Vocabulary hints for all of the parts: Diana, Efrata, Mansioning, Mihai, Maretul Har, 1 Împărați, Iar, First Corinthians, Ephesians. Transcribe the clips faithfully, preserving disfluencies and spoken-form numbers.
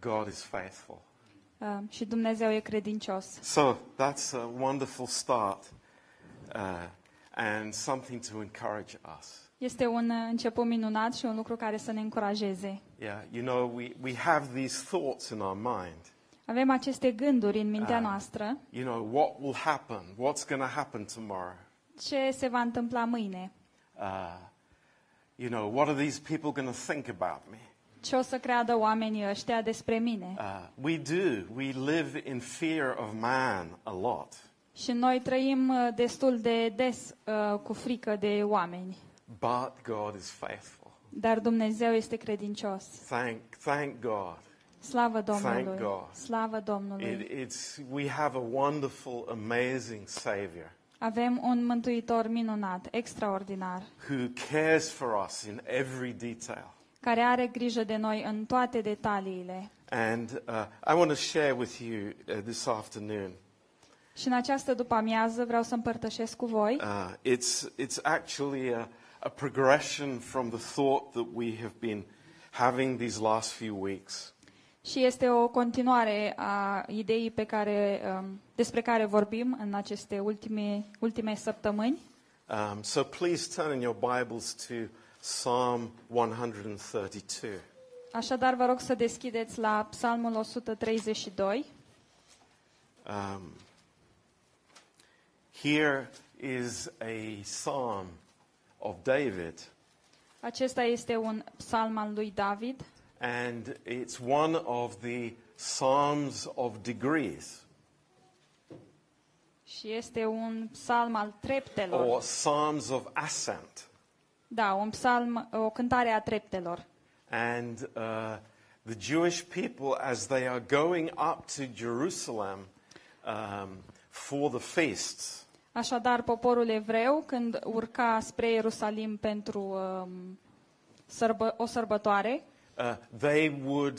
God is faithful. Uh, și Dumnezeu e credincios. So that's a wonderful start uh, and something to encourage us. Este un început minunat și un lucru care să ne încurajeze. Yeah, you know, we we have these thoughts in our mind. Avem aceste gânduri în mintea noastră. You know, what will happen? What's going to happen tomorrow? Ce se va întâmpla mâine? Uh, you know, what are these people going to think about me? Ce o să creadă oamenii ăștia despre mine? Uh, we do. We live in fear of man a lot. Și noi trăim destul de des uh, cu frică de oameni. But God is faithful. Dar Dumnezeu este credincios. Thank, thank God. Slavă Domnului. Thank God. Slavă Domnului. It, it's, we have a wonderful, amazing Savior. Avem un mântuitor minunat, extraordinar. Who cares for us in every detail. Care are grijă de noi în toate detaliile. And uh, I want to share with you uh, this afternoon. Și în această după-amiază vreau să împărtășesc cu voi. Uh, it's it's actually a, a progression from the thought that we have been having these last few weeks. Și este o continuare a ideii pe care um, despre care vorbim în aceste ultime ultime săptămâni. Um, so please turn in your Bibles to Psalm one thirty-two. Așadar vă rog să deschideți la Psalmul one thirty-two. Um, here is a psalm of David. Acesta este un psalm al lui David. And it's one of the psalms of degrees. Și este un psalm al treptelor. Or psalms of ascent. Da, un psalm, o cântare a treptelor. And uh, the Jewish people, as they are going up to Jerusalem um, for the feasts. Așadar, poporul evreu, când urca spre Ierusalim pentru um, sărbă- o sărbătoare, Uh, they would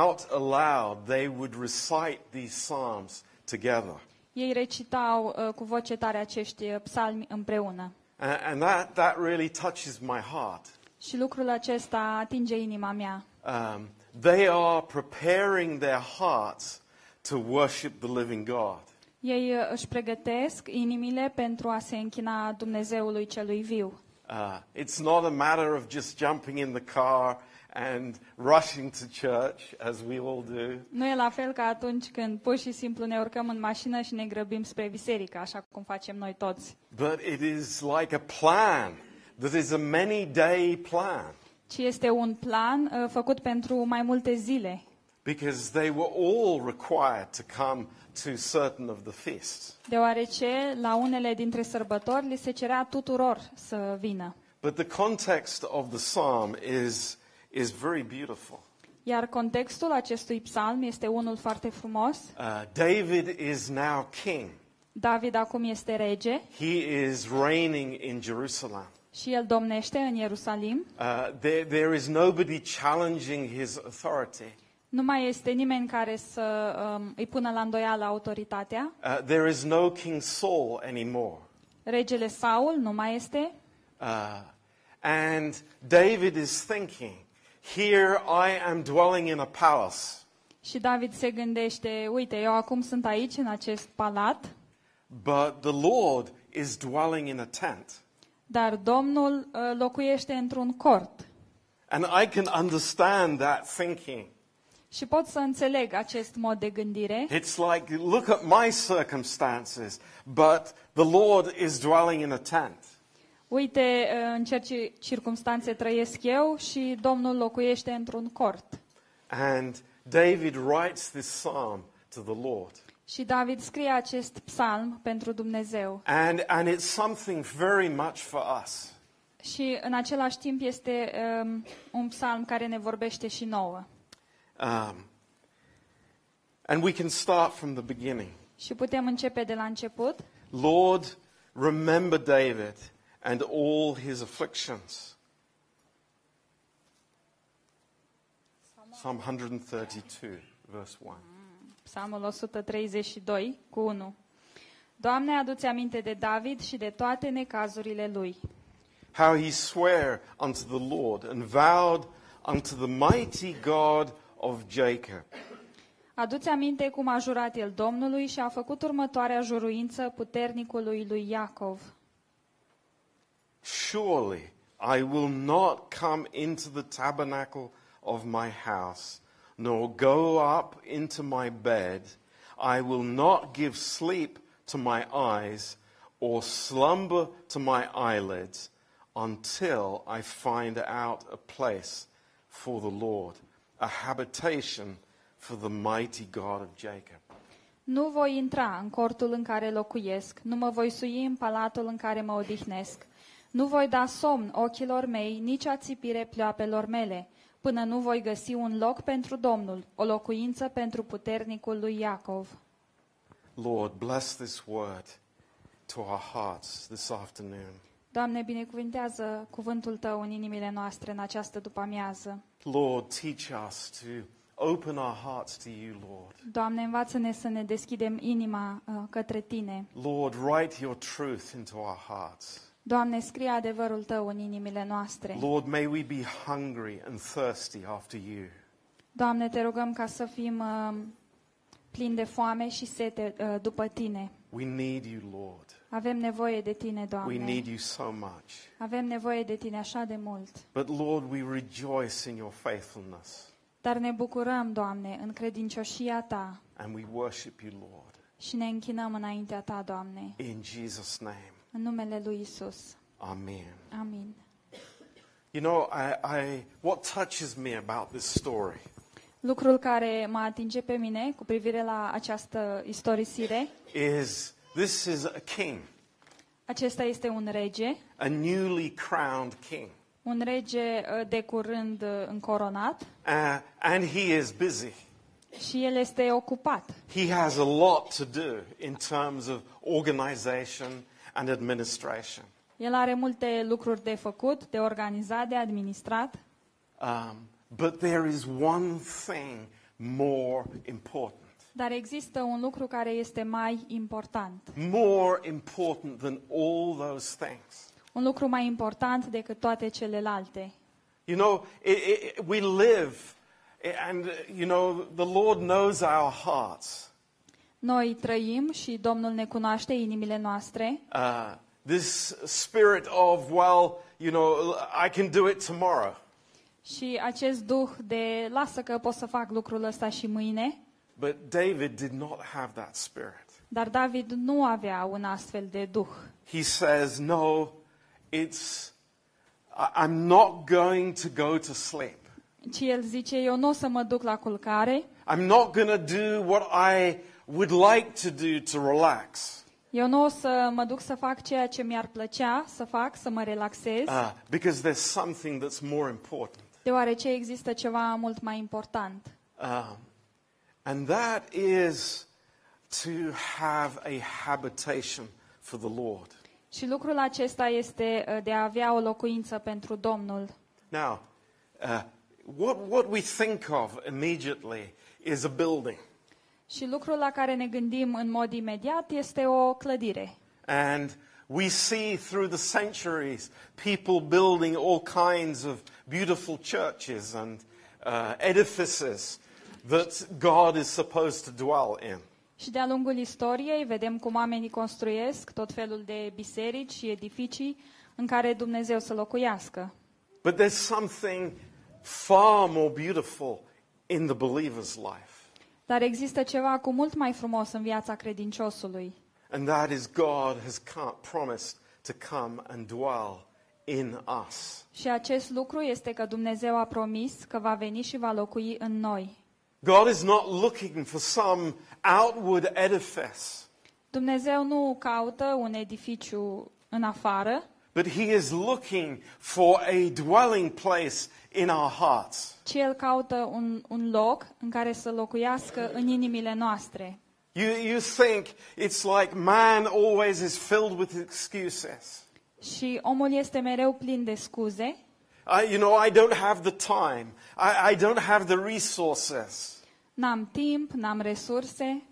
out aloud, they would recite these psalms together. Ei recitau uh, cu voce tare acești psalmi împreună. And, and that that really touches my heart. Și lucrul acesta atinge inima mea. Um, they are preparing their hearts to worship the living God. Ei uh, își pregătesc inimile pentru a se închina Dumnezeului celui viu. Uh, it's not a matter of just jumping in the car and rushing to church as we all do. Nu e la fel ca atunci când pur și simplu ne urcăm în mașină și ne grăbim spre biserică, așa cum facem noi toți. But it is like a plan. This is a many day plan. Ci este un plan uh, făcut pentru mai multe zile. Because they were all required to come to certain of the feasts. Deoarece la unele dintre sărbători li se cerea tuturor să vină. But the context of the psalm is is very beautiful. Iar contextul acestui psalm este unul foarte frumos. Uh, David is now king. David acum este rege. He is reigning in Jerusalem. Și el domnește în Ierusalim. Uh, there, there is nobody challenging his authority. Nu mai este nimeni care să um, îi pună la îndoială autoritatea. Uh, there is no King Saul anymore. Regele Saul nu mai este. Uh, and David is thinking, here I am dwelling in a palace. Și David se gândește, uite, eu acum sunt aici în acest palat. But the Lord is dwelling in a tent. Dar Domnul uh, locuiește într-un cort. And I can understand that thinking. Și pot să înțeleg acest mod de gândire. It's like, look at my circumstances, but the Lord is dwelling in a tent. Uite, în ce circumstanțe trăiesc eu și Domnul locuiește într-un cort. And David writes this psalm to the Lord. Și David scrie acest psalm pentru Dumnezeu. And and it's something very much for us. Și în același timp este um, un psalm care ne vorbește și nouă. Um, and we can start from the beginning. Și putem începe de la început. Lord, remember David and all his afflictions. Psalm one thirty-two, verse one. Psalmul one thirty-two, cu unu. Doamne, adu-ți aminte de David și de toate necazurile lui. How he swore unto the Lord and vowed unto the mighty God of Jacob. Aduți aminte cum a jurat el Domnului și a făcut următoarea juruință puternicului lui Iacov. Surely I will not come into the tabernacle of my house, nor go up into my bed. I will not give sleep to my eyes, or slumber to my eyelids, until I find out a place for the Lord, a habitation for the mighty God of Jacob. Nu voi intra în cortul în care locuiesc, nu mă voi sui în palatul în care mă odihnesc. Nu voi da somn ochilor mei, nici ațipire pleoapelor mele, până nu voi găsi un loc pentru Domnul, o locuință pentru puternicul lui Iacov. Lord, bless this word to our hearts this afternoon. Doamne, binecuvintează cuvântul Tău în inimile noastre în această după-amiază. Lord, teach us to open our hearts to you, Lord. Doamne, învață-ne să ne deschidem inima uh, către Tine. Lord, write your truth into our hearts. Doamne, scrie adevărul Tău în inimile noastre. Lord, may we be hungry and thirsty after you. Doamne, te rugăm ca să fim uh, plini de foame și sete uh, după Tine. We need you, Lord. Avem nevoie de Tine, Doamne. We need you so much. Avem nevoie de Tine așa de mult. But Lord, we rejoice in your faithfulness. Dar ne bucurăm, Doamne, în credincioșia Ta. And we worship you, Lord. Și ne închinăm înaintea Ta, Doamne. In Jesus' name. În numele lui Isus. Amen. Amin. You know, I, I, what touches me about this story? Lucrul care mă atinge pe mine cu privire la această istorisire is this is a king. Acesta este un rege. A newly crowned king. Un rege de curând încoronat. Uh, and he is busy. Și el este ocupat. He has a lot to do in terms of organization and administration. El are multe lucruri de făcut, de organizat, de administrat. Um, But there is one thing more important. Dar există un lucru care este mai important. More important than all those things. Un lucru mai important decât toate celelalte. You know, it, it, we live and you know the Lord knows our hearts. Noi trăim și Domnul ne cunoaște inimile noastre. Uh, this spirit of well, you know, I can do it tomorrow. Și acest duh de lasă că pot să fac lucrul ăsta și mâine. But David did not have that spirit. Dar David nu avea un astfel de duh. He says, no, it's I'm not going to go to sleep. Și el zice, eu nu o să mă duc la culcare. I'm not going to do what I would like to do to relax. Eu nu o să mă duc să fac ceea ce mi-ar plăcea să fac, să mă relaxez. Uh, because there's something that's more important. Deoarece există ceva mult mai important. Uh, and that is to have a habitation for the Lord. Și lucrul acesta este de a avea o locuință pentru Domnul. Now, uh, what what we think of immediately is a building. Și lucrul la care ne gândim în mod imediat este o clădire. And we see through the centuries people building all kinds of beautiful churches and uh, edifices that God is supposed to dwell in. Și de-a lungul istoriei vedem cum oamenii construiesc tot felul de biserici și edificii în care Dumnezeu să locuiască. But there's something far more beautiful in the believer's life. Dar există ceva cu mult mai frumos în viața credinciosului. And that is God has promised to come and dwell in us. Și acest lucru este că Dumnezeu a promis că va veni și va locui în noi. God is not looking for some outward edifice. Dumnezeu nu caută un edificiu în afară. But he is looking for a dwelling place in our hearts. Ci el caută un un loc în care să locuiască în inimile noastre. You, you think it's like man always is filled with excuses. Și omul este mereu plin de scuze. I, you know, I don't have the time. I, I don't have the resources. N-am timp, n-am resurse.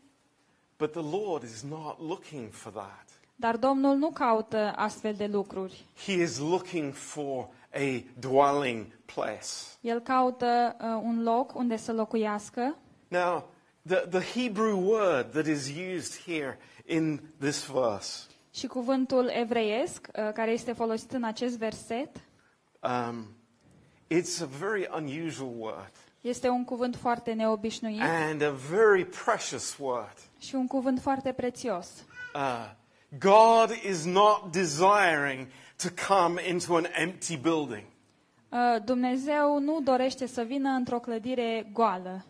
But the Lord is not looking for that. Dar Domnul nu caută astfel de lucruri. He is looking for a dwelling place. El caută uh, un loc unde să locuiască. Now, the the Hebrew word that is used here in this verse. Și cuvântul evreiesc uh, care este folosit în acest verset. Um, it's a very unusual word. Este un cuvânt foarte neobișnuit. And a very precious word. Și un cuvânt foarte prețios. Uh, God is not desiring to come into an empty building. Uh, Dumnezeu nu dorește să vină într-o clădire goală.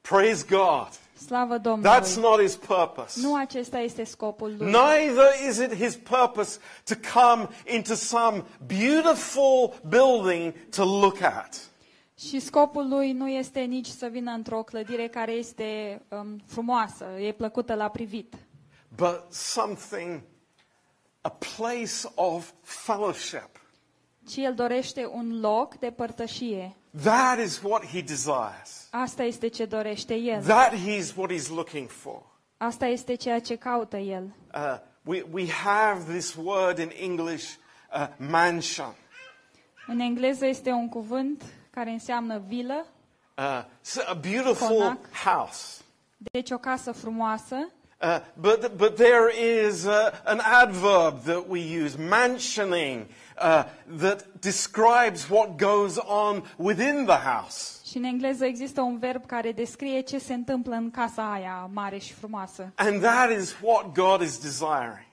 Praise God. Slavă Domnului. That's not his purpose. Nu acesta este scopul lui. Neither is it his purpose to come into some beautiful building to look at. Și scopul lui nu este nici să vină într-o clădire care este um, frumoasă, e plăcută la privit. But something, a place of fellowship. Ci el dorește un loc de părtășie. That is what he desires. Asta este ce dorește el. That is what he's looking for. Asta este ceea ce caută el. Uh, we we have this word in English, uh, mansion. În engleză este un cuvânt care înseamnă vilă. Uh, so a beautiful conac, house. Deci o casă frumoasă. Uh, but, but there is uh, an adverb that we use, mansioning, uh, that describes what goes on within the house. Și în engleză există un verb care descrie ce se întâmplă în casa aia mare și frumoasă. And that is what God is desiring.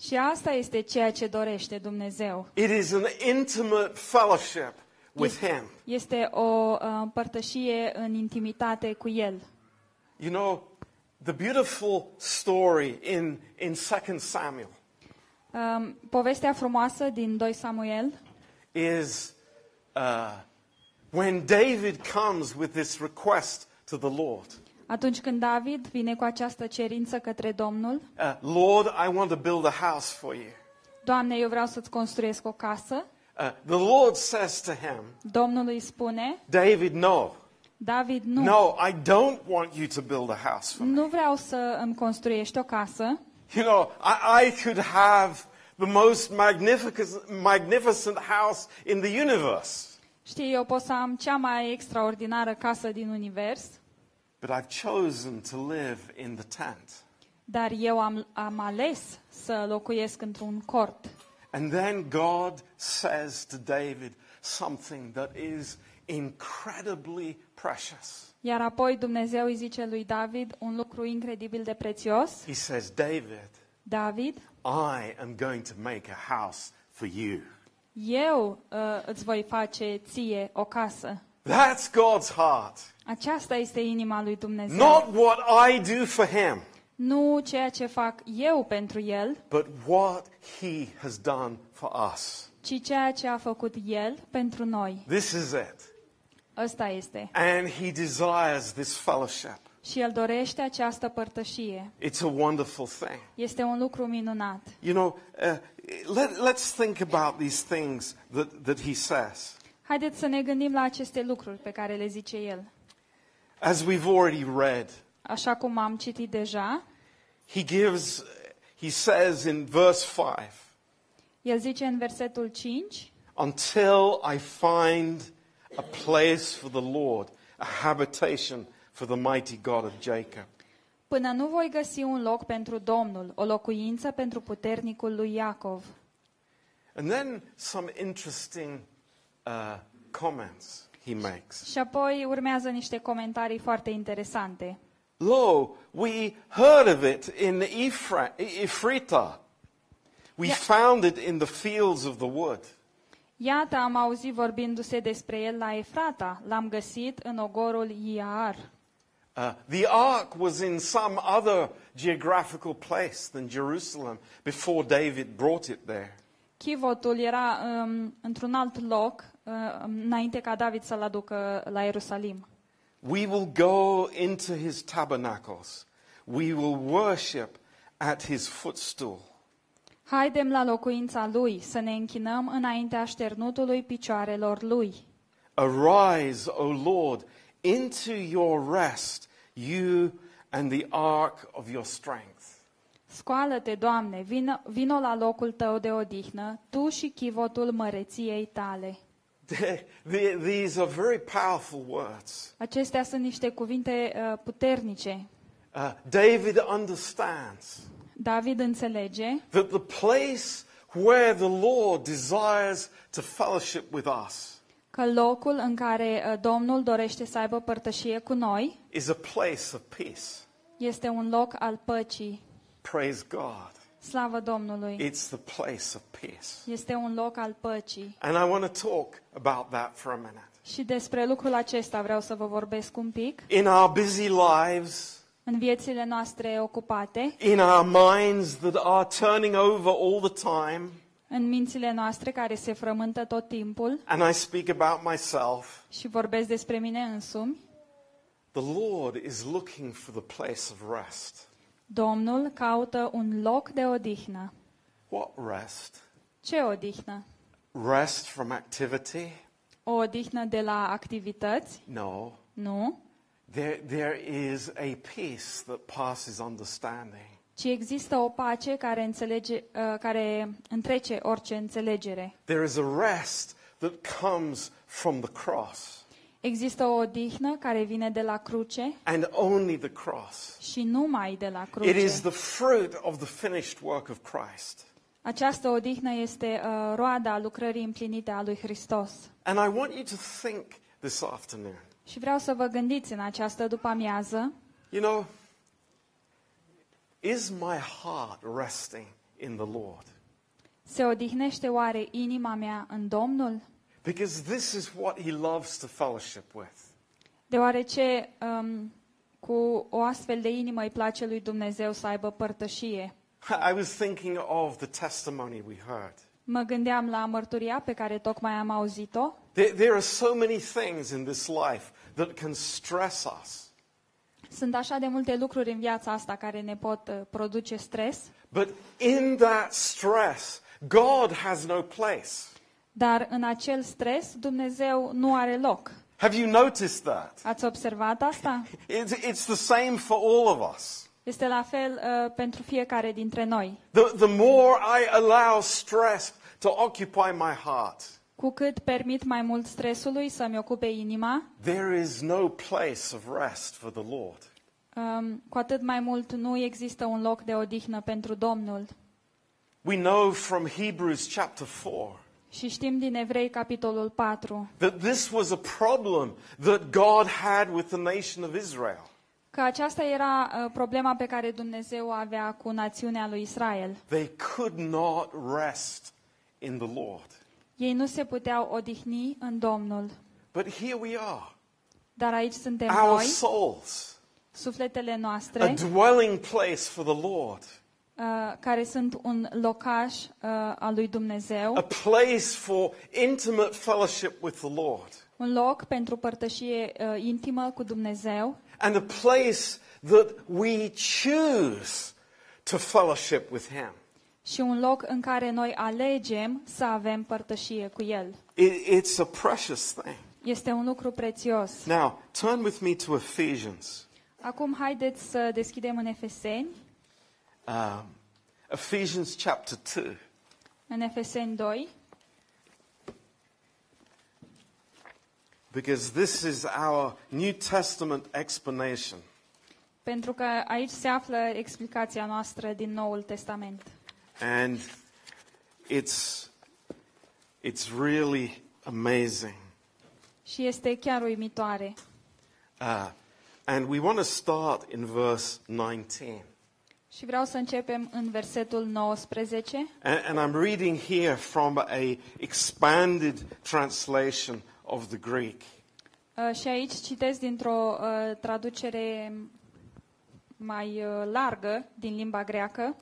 Și asta este ceea ce dorește Dumnezeu. It is an intimate fellowship with him. Este o împărtășie în intimitate cu el. You know, the beautiful story in in Second Samuel. Um, povestea frumoasă din doi Samuel is uh, when David comes with this request to the Lord. Atunci când David vine cu această cerință către Domnul. Uh, Lord, I want to build a house for you. Doamne, eu vreau să-ți construiesc o casă. Uh, the Lord says to him. Domnul îi spune. David, no. David, nu. No, I don't want you to build a house for me. Nu vreau să îmi construiești o casă. You know, I, I could have the most magnificent magnificent house in the universe. Știi, eu pot să am cea mai extraordinară casă din univers. But I've chosen to live in the tent. Dar eu am am ales să locuiesc într-un cort. And then God says to David something that is incredibly precious. Iar apoi Dumnezeu îi zice lui David un lucru incredibil de prețios. He says, David, David, I am going to make a house for you. Eu uh, îți voi face ție o casă. That's God's heart. Aceasta este inima lui Dumnezeu. Not what I do for him. Nu ceea ce fac eu pentru el. But what he has done for us. Ci ceea ce a făcut el pentru noi. This is it. Asta este. And he desires this fellowship. Și el dorește această părtășie. It's a wonderful thing. Este un lucru minunat. You know, uh, let, let's think about these things that that he says. Haideți să ne gândim la aceste lucruri pe care le zice el. As we've already read. Așa cum am citit deja. He gives he says in verse five. El zice în versetul cinci. Until I find a place for the Lord, a habitation for the mighty God of Jacob. Până nu voi găsi un loc pentru Domnul, o locuință pentru puternicul lui Iacov. And then some interesting uh, comments he makes. Și apoi urmează niște comentarii foarte interesante. Lo, we heard of it in Efrata. We found it in the fields of the wood. Iată, am auzit vorbindu-se despre el la Efrata. L-am găsit în ogorul Iar. Uh, the ark was in some other geographical place than Jerusalem before David brought it there. Chivotul era um, într-un alt loc uh, înainte ca David să-l aducă la Ierusalim. We will go into his tabernacles. We will worship at his footstool. Haidem la locuința lui, să ne închinăm înaintea șternutului picioarelor lui. Arise, O Lord, into your rest, you and the ark of your strength. Scoală-te, Doamne, vină, vină la locul Tău de odihnă, Tu și chivotul măreției Tale. These are very powerful words. Acestea sunt niște cuvinte uh, puternice. Uh, David understands. David înțelege that the place where the Lord desires to fellowship with us, că locul în care Domnul dorește să aibă părtășie cu noi, is a place of peace. Este un loc al păcii. Praise God. Slavă Domnului. It's the place of peace. Este un loc al păcii. And I want to talk about that for a minute. Și despre lucrul acesta vreau să vă vorbesc un pic. In our busy lives, în viețile noastre ocupate, in our minds that are turning over all the time, în mințile noastre care se frământă tot timpul, and I speak about myself, și vorbesc despre mine însumi, the Lord is looking for the place of rest. Domnul caută un loc de odihnă. What rest? Ce odihnă? Rest from activity? O odihnă de la activități? No. Nu. There, there is a peace that passes understanding. Ci există o pace care înțelege, uh, care întrece orice înțelegere. There is a rest that comes from the cross. Există o odihnă care vine de la cruce. And only the cross. Și numai de la cruce. It is the fruit of the finished work of Christ. Această odihnă este uh, roada lucrării împlinite a lui Hristos. And I want you to think this afternoon. Și vreau să vă gândiți în această după-amiază. You know, is my heart resting in the Lord? Se odihnește oare inima mea în Domnul? Because this is what he loves to fellowship with. Deoarece um, cu o astfel de inimă îi place lui Dumnezeu să aibă părtășie. I was thinking of the testimony we heard. Mă gândeam la mărturia pe care tocmai am auzit-o. There, there are so many things in this life that can stress us. Sunt așa de multe lucruri în viața asta care ne pot uh, produce stres. But in that stress, God has no place. Dar în acel stres Dumnezeu nu are loc. Have you noticed that? Ați observat asta? It's, it's the same for all of us. Este la fel uh, pentru fiecare dintre noi. The, the more I allow stress to occupy my heart, cu cât permit mai mult stresului să-mi ocupe inima, there is no place of rest for the Lord. Um, cu atât mai mult nu există un loc de odihnă pentru Domnul. We know from Hebrews chapter four. Și știm din Evrei capitolul patru. That this was a problem that God had with the nation of Israel. Că aceasta era uh, problema pe care Dumnezeu o avea cu națiunea lui Israel. They could not rest in the Lord. Ei nu se puteau odihni în Domnul. But here we are. Dar aici suntem Our noi. Souls, sufletele noastre. A dwelling place for the Lord. Uh, care sunt un locaș uh, al lui Dumnezeu. A place for intimate fellowship with the Lord. Un loc pentru părtășie uh, intimă cu Dumnezeu. And a place that we choose to fellowship with him. Și un loc în care noi alegem să avem părtășie cu el. It, it's a precious thing. Este un lucru prețios. Now, turn with me to Ephesians. Acum haideți să deschidem în Efeseni. Uh, Ephesians chapter two. În Efeseni doi. Because this is our New Testament explanation. Pentru că aici se află explicația noastră din Noul Testament. And it's it's really amazing. Și este chiar uimitoare. Uh, and we want to start in verse nineteen. Și vreau să începem în versetul nouăsprezece. And, and I'm reading here from a expanded translation of the Greek. Uh, și aici citesc dintr-o uh, traducere mai uh, largă din limba greacă.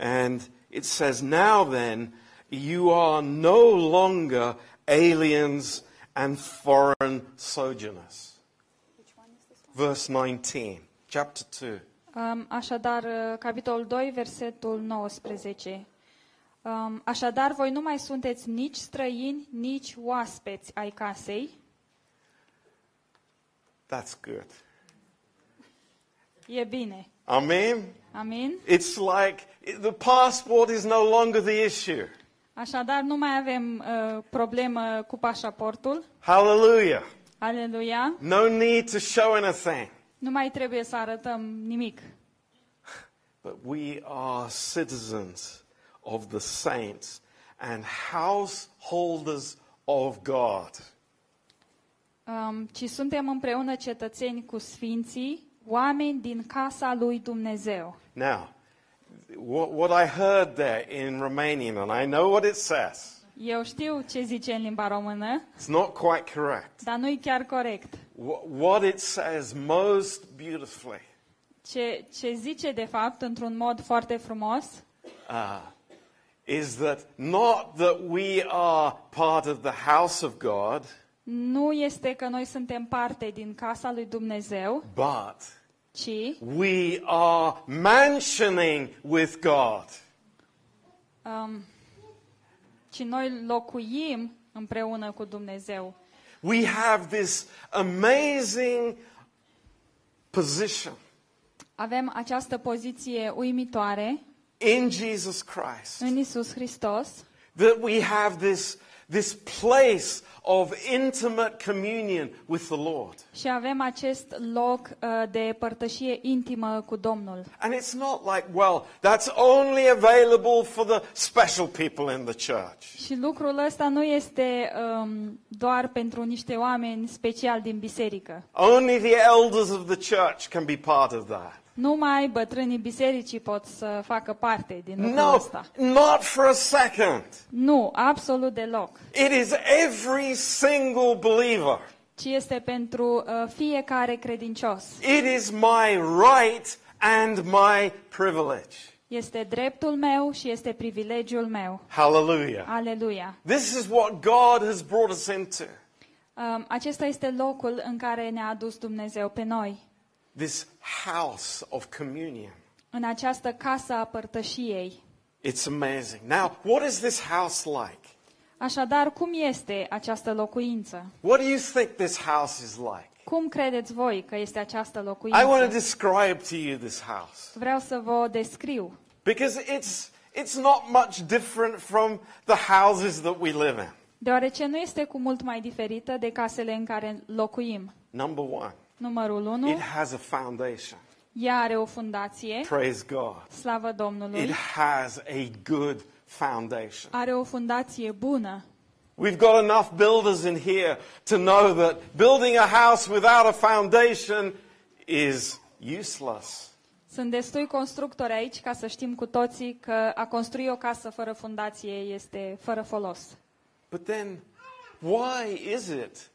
And it says, now then, you are no longer aliens and foreign sojourners. Which one is this one? Verse nineteen, chapter two. Um, așadar, capitolul doi, versetul nouăsprezece. Um, așadar, voi nu mai sunteți nici străini, nici oaspeți ai casei. That's good. E bine. Amen? Amin. It's like the passport is no longer the issue. Așadar, nu mai avem uh, problemă cu pașaportul. Hallelujah. Hallelujah. No need to show anything. Nu mai trebuie să arătăm nimic. But we are citizens of the saints and householders of God. Um, ci suntem împreună cetățeni cu sfinții, oameni din casa lui Dumnezeu. Now, what, what I heard there in Romanian, and I know what it says. Eu știu ce zice în limba română. It's not quite correct. Dar nu e chiar corect. What it says most beautifully. Ce ce zice de fapt într-un mod foarte frumos? Uh, is that not that we are part of the house of God? Nu este că noi suntem parte din casa lui Dumnezeu. But ci we are mansioning with God. Um, ci noi locuim împreună cu Dumnezeu. We have this amazing position. Avem această poziție uimitoare in Jesus Christ. În Isus Hristos. That we have this this place of intimate communion with the Lord. Și avem acest loc uh, de părtășie intimă cu Domnul. And it's not like, well, that's only available for the special people in the church. Și lucrul ăsta nu este um, doar pentru niște oameni speciali din biserică. Only the elders of the church can be part of that. Numai bătrânii bisericii pot să facă parte din lucrul no, ăsta. Not for a second. Nu, absolut deloc. It is every single believer. Ci este pentru uh, fiecare credincios. It is my right and my privilege. Este dreptul meu și este privilegiul meu. Hallelujah. Hallelujah. This is what God has brought us into. Um, acesta este locul în care ne-a adus Dumnezeu pe noi. This house of communion. În această casă a părtășiei. It's amazing. Now, what is this house like? Așadar, cum este această locuință? What do you think this house is like? Cum credeți voi că este această locuință? I want to describe to you this house. Vreau să vă descriu. Because it's it's not much different from the houses that we live in. Deoarece nu este cu mult mai diferită de casele în care locuim. Number one. Numărul unu. It has a foundation. Ea are o fundație. Praise God. Slavă Domnului. It has a good foundation. Are o fundație bună. We've got enough builders in here to know that building a house without a foundation is useless. Sunt destui constructori aici ca să știm cu toții că a construi o casă fără fundație este fără folos. But then why is it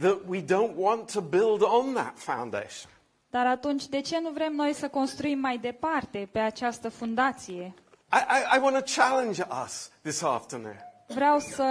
that we don't want to build on that foundation? Dar atunci de ce nu vrem noi să construim mai departe pe această fundație? I, I, I want to challenge us this afternoon. Vreau să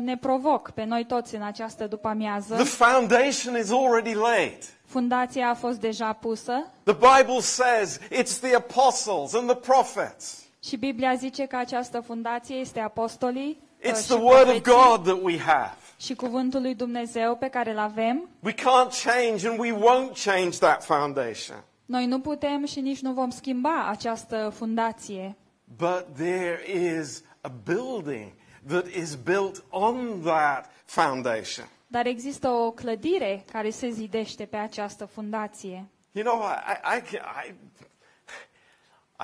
ne provoc pe noi toți în această după-amiază. The foundation is already laid. Fundația a fost deja pusă. The Bible says it's the apostles and the prophets. Și Biblia zice că această fundație este apostolii. It's the word of God that we have. Și cuvântul lui Dumnezeu pe care îl avem. We can't change and we won't change that foundation. Noi nu putem și nici nu vom schimba această fundație. But there is a building that is built on that foundation. Dar există o clădire care se zidește pe această fundație. You know, I I I,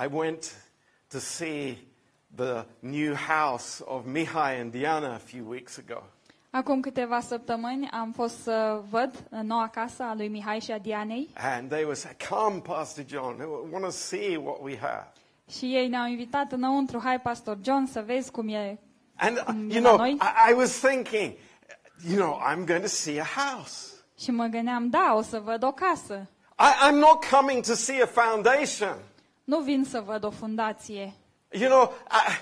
I went to see the new house of Mihai and Diana a few weeks ago. Acum câteva săptămâni am fost să văd noua casă a lui Mihai și a Dianei. And they were saying, "Come, Pastor John, we want to see what we have." Și ei ne-au invitat înăuntru, hai Pastor John, să vezi cum e. And cum you know, I, I was thinking, you know, I'm going to see a house. Și mă gândeam, da, o să văd o casă. I, I'm not coming to see a foundation. Nu vin să văd o fundație. You know, I,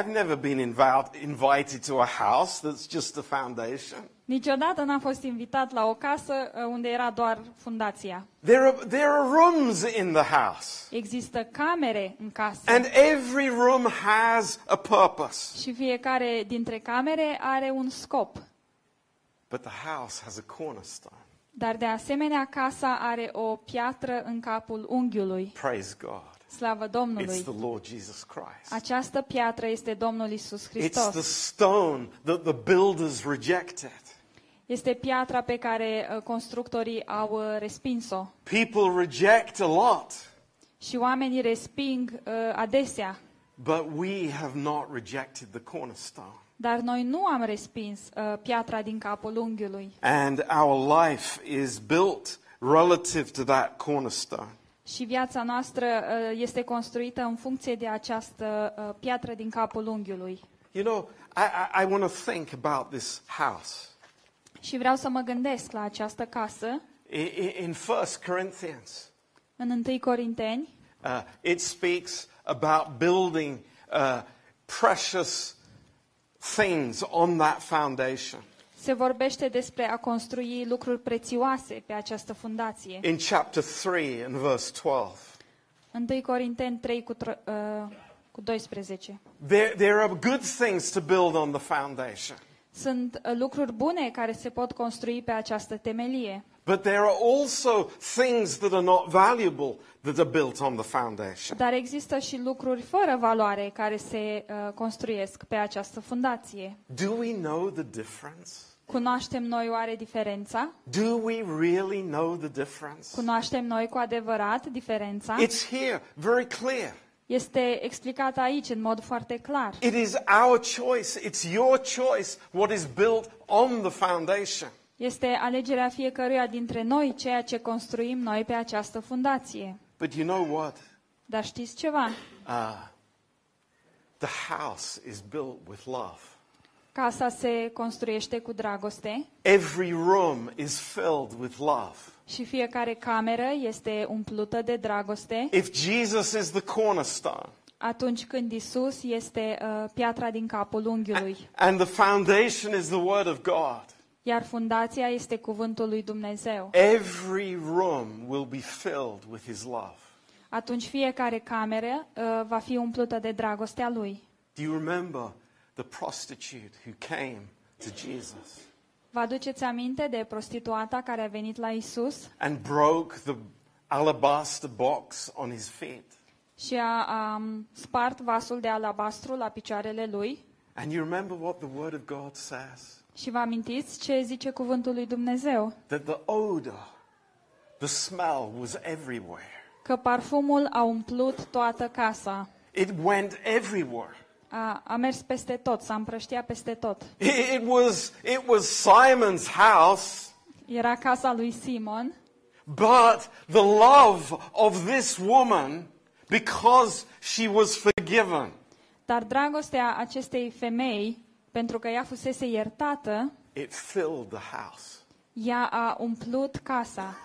I've never been inv- invited to a house that's just a foundation. Niciodată n-am fost invitat la o casă unde era doar fundația. There are there are rooms in the house. Există camere în casă. And every room has a purpose. Și fiecare dintre camere are un scop. But the house has a cornerstone. Dar de asemenea casa are o piatră în capul unghiului. Praise God. Slavă Domnului. It's the Lord Jesus Christ. Această piatră este Domnul Iisus Hristos. It's the stone that the builders rejected. Este piatra pe care constructorii au respins-o. People reject a lot. Și oamenii resping uh, adesea. But we have not rejected the cornerstone. Dar noi nu am respins uh, piatra din capul unghiului. And our life is built relative to that cornerstone. Și viața noastră uh, este construită în funcție de această uh, piatră din capul unghiului. You know, I, I, I want to think about this house. Și vreau să mă gândesc la această casă. In First Corinthians. În Întâi Corinteni. Uh, it speaks about building uh, precious things on that foundation. Se vorbește despre a construi lucruri prețioase pe această fundație. In chapter three and verse twelve. În Întâi Corinteni trei cu, uh, cu doisprezece. There, there are good things to build on the foundation. Sunt lucruri bune care se pot construi pe această temelie. But there are also things that are not valuable that are built on the foundation. Dar există și lucruri fără valoare care se uh, construiesc pe această fundație. Do we know the difference? Cunoaștem noi oare diferența? Do we really know the difference? Cunoaștem noi cu adevărat diferența? It's here, very clear. Este explicat aici în mod foarte clar. It is our choice, it's your choice what is built on the foundation. Este alegerea fiecăruia dintre noi ceea ce construim noi pe această fundație. But you know what? Dar știți ceva? Uh, the house is built with love. Casa se construiește cu dragoste. Every room is filled with love. Și fiecare cameră este umplută de dragoste. If Jesus is the cornerstone. Atunci când Isus este uh, piatra din capul unghiului. And, and the foundation is the word of God. Iar fundația este cuvântul lui Dumnezeu. Every room will be filled with his love. Atunci fiecare cameră uh, va fi umplută de dragostea lui. Do you remember the prostitute who came to Jesus? Vă aduceți aminte de prostituata care a venit la Isus? And broke the alabaster box on his feet. Și a um, spart vasul de alabastru la picioarele lui. And you remember what the word of God says? Și vă amintiți ce zice cuvântul lui Dumnezeu? That the odor, the smell was everywhere. Că parfumul a umplut toată casa. It went everywhere. A, a mers peste tot, s-a împrăștiat peste tot. It was, it was Simon's house. Era casa lui Simon. But the love of this woman, because she was forgiven. Dar dragostea acestei femei, pentru că ea fusese iertată, it filled the house. Ea a umplut casa.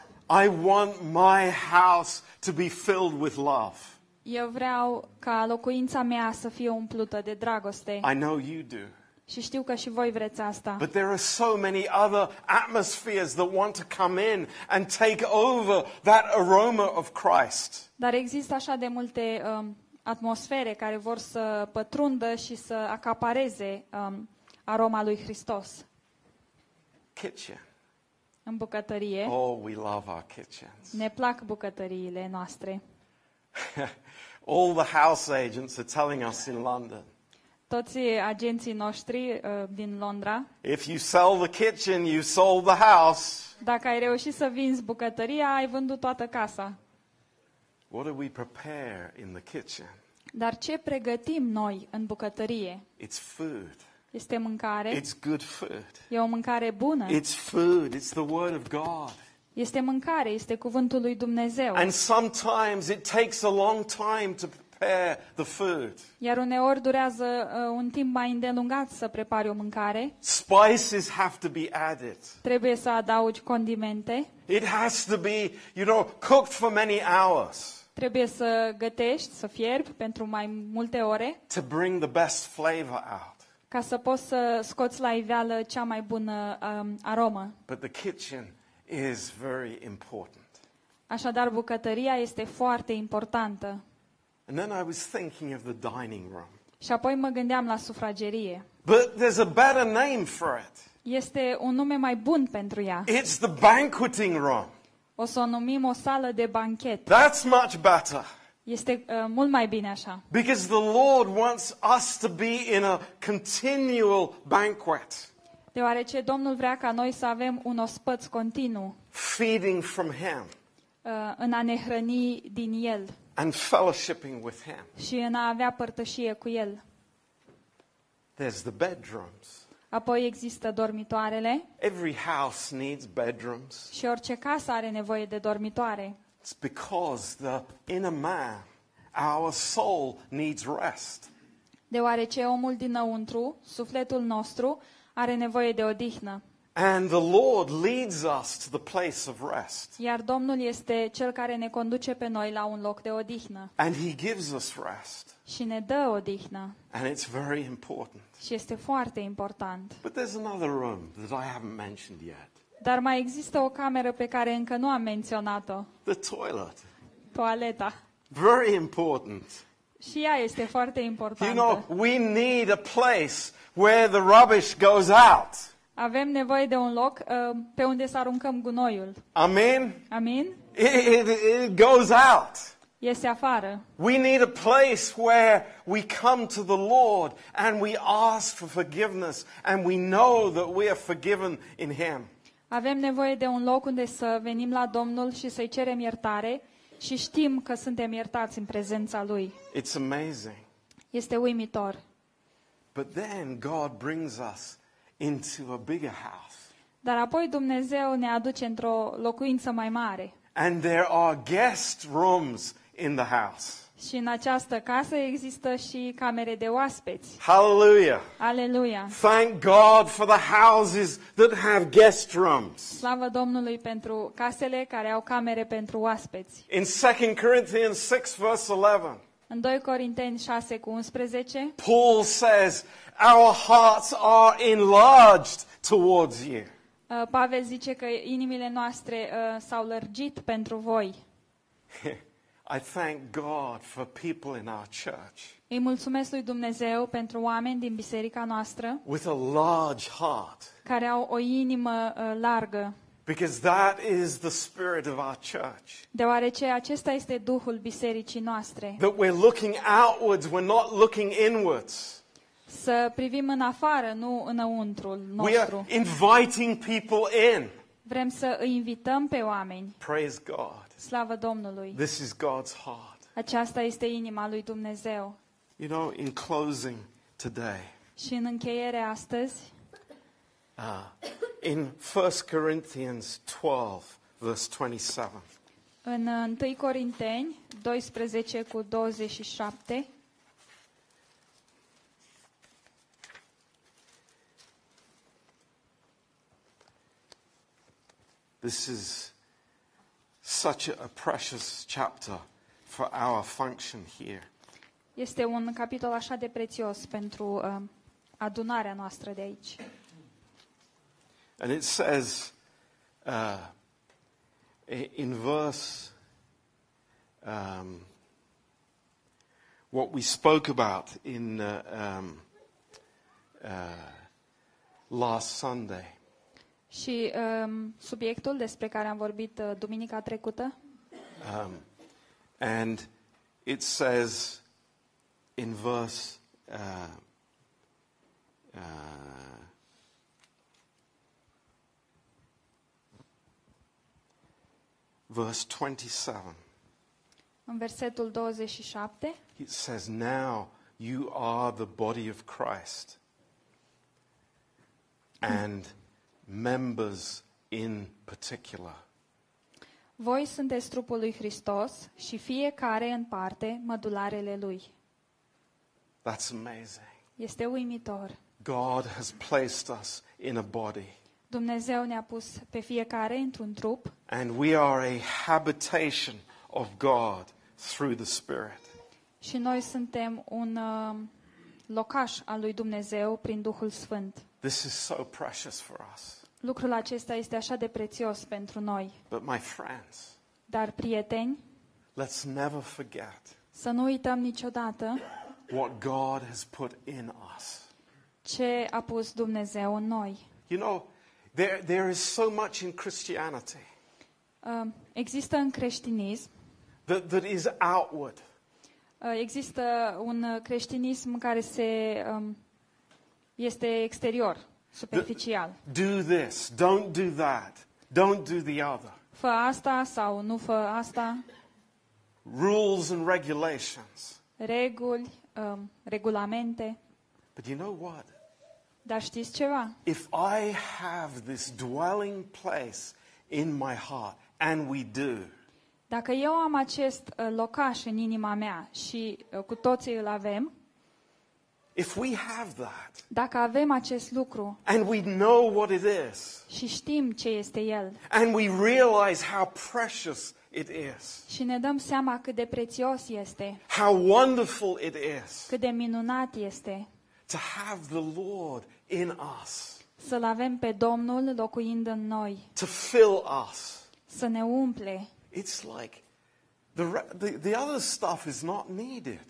I want my house to be filled with love. Eu vreau ca locuința mea să fie umplută de dragoste. I know you do. Și știu că și voi vreți asta. But there are so many other atmospheres that want to come in and take over that aroma of Christ. Dar există așa de multe um, atmosfere care vor să pătrundă și să acapareze um, aroma lui Hristos. Kitchen. În bucătărie. Oh, we love our kitchens. Ne plac bucătăriile noastre. All the house agents are telling us in London. Toți agenții noștri uh, din Londra. If you sell the kitchen, you sold the house. Dacă ai reușit să vinzi bucătăria, ai vândut toată casa. What do we prepare in the kitchen? Dar ce pregătim noi în bucătărie? It's food. Este mâncare. It's good food. E o mâncare bună. It's food. It's the word of God. Este mâncare, este cuvântul lui Dumnezeu. And sometimes it takes a long time to prepare the food. Iar uneori durează uh, un timp mai îndelungat să prepari o mâncare. Spices have to be added. Trebuie să adaugi condimente. It has to be, you know, cooked for many hours. Trebuie să gătești, să fierbi pentru mai multe ore. To bring the best flavor out. Ca să poți să scoți la iveală cea mai bună um, aromă. But the kitchen is very important. Așadar bucătăria este foarte importantă. And then I was thinking of the dining room. Și apoi mă gândeam la sufragerie. But there's a better name for it. Este un nume mai bun pentru ea. It's the banqueting room. O să o numim o sală de banchet. That's much better. Este uh, mult mai bine așa. Because the Lord wants us to be in a continual banquet. Deoarece Domnul vrea ca noi să avem un ospăț continuu. Feeding from him. Uh, în a ne hrăni din el. And fellowshipping with him. Și în a avea părtășie cu el. There's the bedrooms. Apoi există dormitoarele. Every house needs bedrooms. Și orice casă are nevoie de dormitoare. It's because the inner man, our soul needs rest. Deoarece omul dinăuntru, sufletul nostru, are nevoie de odihnă. And the Lord leads us to the place of rest. Iar Domnul este cel care ne conduce pe noi la un loc de odihnă. And he gives us rest. Și ne dă odihnă. And it's very important. Și este foarte important. But there's another room that I haven't mentioned yet. Dar mai există o cameră pe care încă nu am menționat-o. The toilet. Toaleta. Very important. Și ea este foarte importantă. You know, we need a place where the rubbish goes out. Avem nevoie de un loc uh, pe unde să aruncăm gunoiul. Amen. Amen. It, it, it goes out. Iese afară. We need a place where we come to the Lord and we ask for forgiveness and we know that we are forgiven in him. Avem nevoie de un loc unde să venim la Domnul și să-i cerem iertare și știm că suntem iertați în prezența lui. It's amazing. Este uimitor. But then God brings us into a bigger house. Dar apoi Dumnezeu ne aduce într-o locuință mai mare. And there are guest rooms in the house. Și în această casă există și camere de oaspeți. Hallelujah. Aleluia. Thank God for the houses that have guest rooms. Slavă Domnului pentru casele care au camere pentru oaspeți. In Second Corinthians six verse eleven. În doi Corinteni șase cu unsprezece. Paul says, our hearts are enlarged towards you. Uh, Pavel zice că inimile noastre uh, s-au lărgit pentru voi. I thank God for people in our church. Îi mulțumesc lui Dumnezeu pentru oameni din biserica noastră. With a large heart. Care au o inimă uh, largă. Because that is the spirit of our church. Deoarece acesta este duhul bisericii noastre. That we're looking outwards, we're not looking inwards. Să privim în afară, nu înăuntrul nostru. We are inviting people in. Vrem să îi invităm pe oameni. Praise God. Slavă Domnului. This is God's heart. Aceasta este inima lui Dumnezeu. You know, in closing today. Și în încheiere astăzi. Uh, in First Corinthians twelve verse twenty-seven. În întâi Corinteni doisprezece cu douăzeci și șapte. This is such a precious chapter for our function here. Este un capitol așa de prețios pentru uh, adunarea noastră de aici. And it says uh, in verse um, what we spoke about in uh, um, uh, last Sunday. Și um, subiectul despre care am vorbit uh, duminica trecută. Um, and it says in verse uh, uh, verse twenty-seven. În versetul douăzeci și șapte. It says, now you are the body of Christ. And mm. members in particular. Voi sunteți trupul lui Hristos și fiecare în parte mădularele lui. That's amazing. Este uimitor. God has placed us in a body. Dumnezeu ne-a pus pe fiecare într-un trup. And we are a habitation of God through the Spirit. Și noi suntem un uh, locaș al lui Dumnezeu prin Duhul Sfânt. This is so precious for us. Lucrul acesta este așa de prețios pentru noi. But my friends, dar prieteni, let's never forget. Să nu uităm niciodată what God has put in us. Ce a pus Dumnezeu în noi. You know, there there is so much in Christianity. Uh, există în creștinism. That, that is outward. Uh, există un creștinism care se um, este exterior, superficial. The, do this, don't do that, don't do the other. Fă asta sau nu fă asta. Rules and regulations. Reguli, um, regulamente. But you know what? Dar știți ceva? If I have this dwelling place in my heart, and we do. Dacă eu am acest uh, locaș în inima mea și uh, cu toții îl avem. If we have that. Dacă avem acest lucru. And we know what it is. Și știm ce este el. And we realize how precious it is. Și ne dăm seama cât de prețios este. How wonderful it is. Cât de minunat este. To have the Lord in us. Să-l avem pe Domnul locuind în noi. To fill us. Să ne umple. It's like the the, the other stuff is not needed.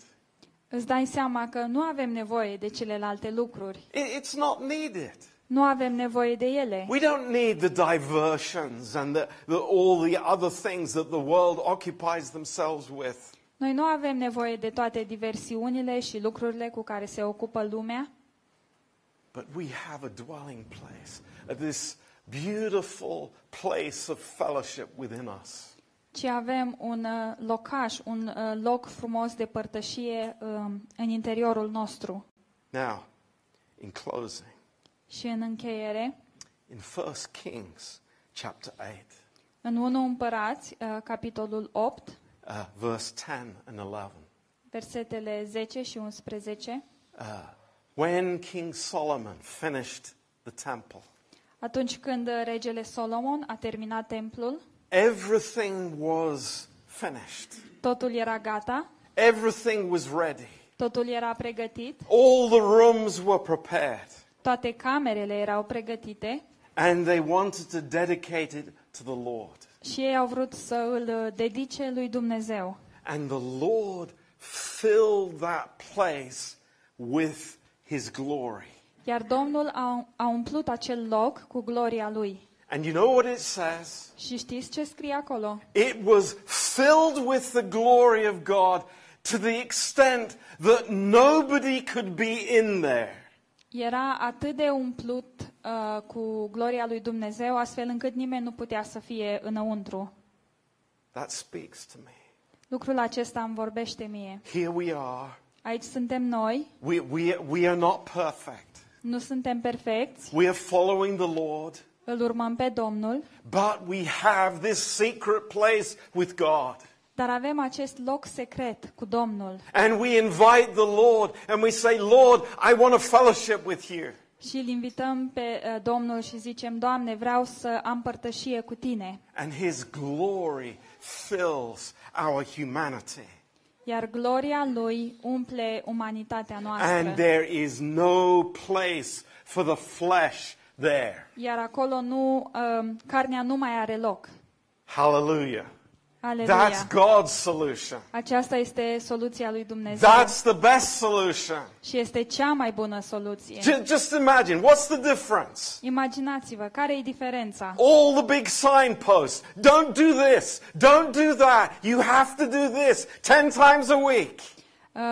Îți dai seama că nu avem nevoie de celelalte lucruri. It's not needed. Nu avem nevoie de ele. We don't need the diversions and the, the all the other things that the world occupies themselves with. Noi nu avem nevoie de toate diversiunile și lucrurile cu care se ocupă lumea. But we have a dwelling place, this beautiful place of fellowship within us. Ci avem un uh, locaș, un uh, loc frumos de părtășie uh, în interiorul nostru. Now, in closing. Și în încheiere. In First Kings, chapter eight. În Întâi Împărați, uh, capitolul opt. Uh, verse ten and eleven. Versetele zece și unsprezece. Uh, when King Solomon finished the temple. Atunci când regele Solomon a terminat templul. Everything was finished. Totul era gata. Everything was ready. Totul era pregătit. All the rooms were prepared. Toate camerele erau pregătite. And they wanted to dedicate it to the Lord. Și ei au vrut să îl dedice lui Dumnezeu. And the Lord filled that place with his glory. Iar Domnul a, a umplut acel loc cu gloria lui. And you know what it says? Și știți ce scrie acolo? It was filled with the glory of God to the extent that nobody could be in there. Era atât de umplut uh, cu gloria lui Dumnezeu, astfel încât nimeni nu putea să fie înăuntru. That speaks to me. Lucrul acesta îmi vorbește mie. Here we are. Aici suntem noi. We we we are not perfect. Nu suntem perfecți. We are following the Lord. Îl urmăm pe Domnul. But we have this secret place with God. Dar avem acest loc secret cu Domnul. And we invite the Lord and we say, Lord, I want a fellowship with you. Și îl invităm pe uh, Domnul și zicem, Doamne, vreau să am părtășie cu tine. And his glory fills our humanity. Iar gloria lui umple umanitatea noastră. And there is no place for the flesh there. Iar acolo nu um, carnea nu mai are loc. Hallelujah. Hallelujah. That's God's solution. Aceasta este soluția lui Dumnezeu. That's the best solution. Și este cea mai bună soluție. Just, just imagine, what's the difference? Imaginați-vă care e diferența. All the big signposts. Don't do this. Don't do that. You have to do this ten times a week.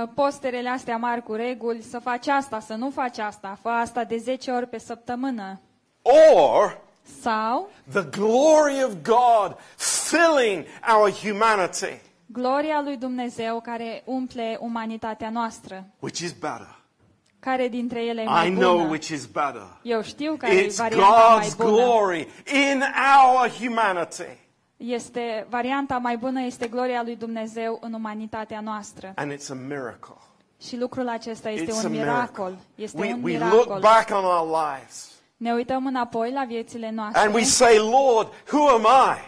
Uh, posterele astea mari cu reguli, să faci asta, să nu faci asta, fă asta de zece ori pe săptămână. Or sau the glory of God filling our humanity. Gloria lui Dumnezeu care umple umanitatea noastră. Which is better? Care dintre ele e mai bună? I know which is better. Eu știu care e varianta mai bună. It's God's glory in our humanity. Este varianta mai bună este gloria lui Dumnezeu în umanitatea noastră. And it's a miracle. Și lucrul acesta este it's un miracol. Este we, un miracol. We look back on our lives. Ne uităm înapoi la viețile noastre. And we say, Lord, who am I?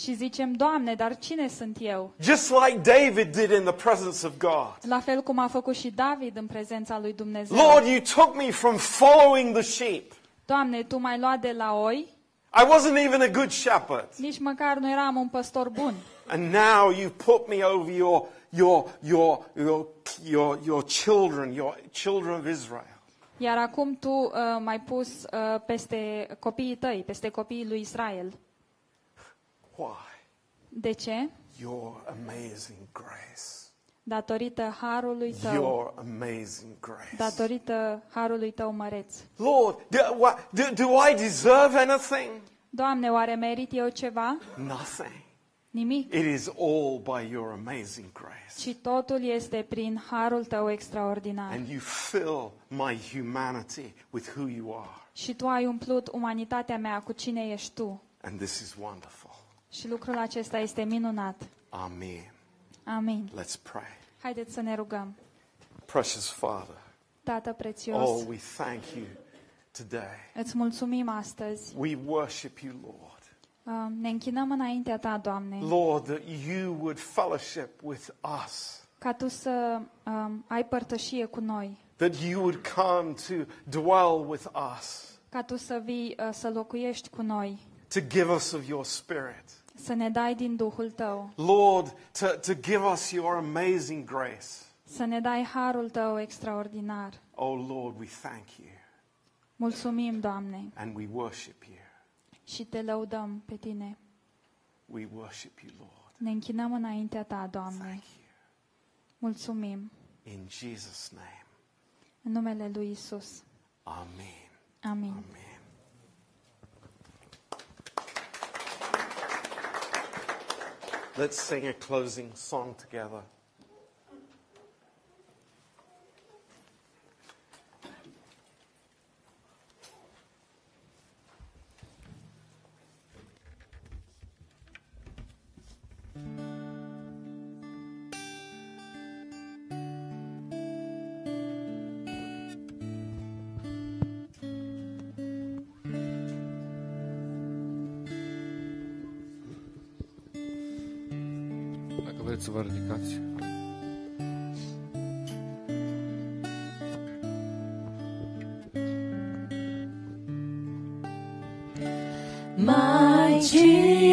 Și zicem, Doamne, dar cine sunt eu? Just like David did in the presence of God. La fel cum a făcut și David în prezența lui Dumnezeu. Lord, you took me from following the sheep. Doamne, tu m-ai luat de la oi. I wasn't even a good shepherd. Nici măcar nu eram un păstor bun. And now you put me over your your your your your your children, your children of Israel. Iar acum tu uh, m-ai pus uh, peste copiii tăi, peste copiii lui Israel. Why? De ce? Your amazing grace. Datorită harului tău. Your amazing grace. Datorită harului tău măreț. Lord, do, do, do I deserve anything? Doamne, oare merit eu ceva? Nothing. Nimic. It is all by your amazing grace. Și totul este prin harul tău extraordinar. And you fill my humanity with who you are. Și tu ai umplut umanitatea mea cu cine ești tu. And this is wonderful. Și lucrul acesta este minunat. Amen. Amen. Let's pray. Haideți să ne rugăm. Precious Father. Tată prețios. Oh, we thank you today. Îți mulțumim astăzi. We worship you, Lord. Ne închinăm înaintea ta, Doamne. Lord, that you would fellowship with us. Ca tu să um, ai părtășie cu noi. That you would come to dwell with us. Ca tu să vii uh, să locuiești cu noi. To give us of your spirit. Să ne dai din Duhul tău. Lord, to to give us your amazing grace. Să ne dai harul tău extraordinar. Oh Lord, we thank you. Mulțumim, Doamne. And we worship you. Și te lăudăm pe tine. We worship you, Lord. Ne închinăm înaintea ta, Doamne. Mulțumim. In Jesus' name. În numele lui Isus. Amen. Amen. Amen. Let's sing a closing song together. Să vă ridicați. Mai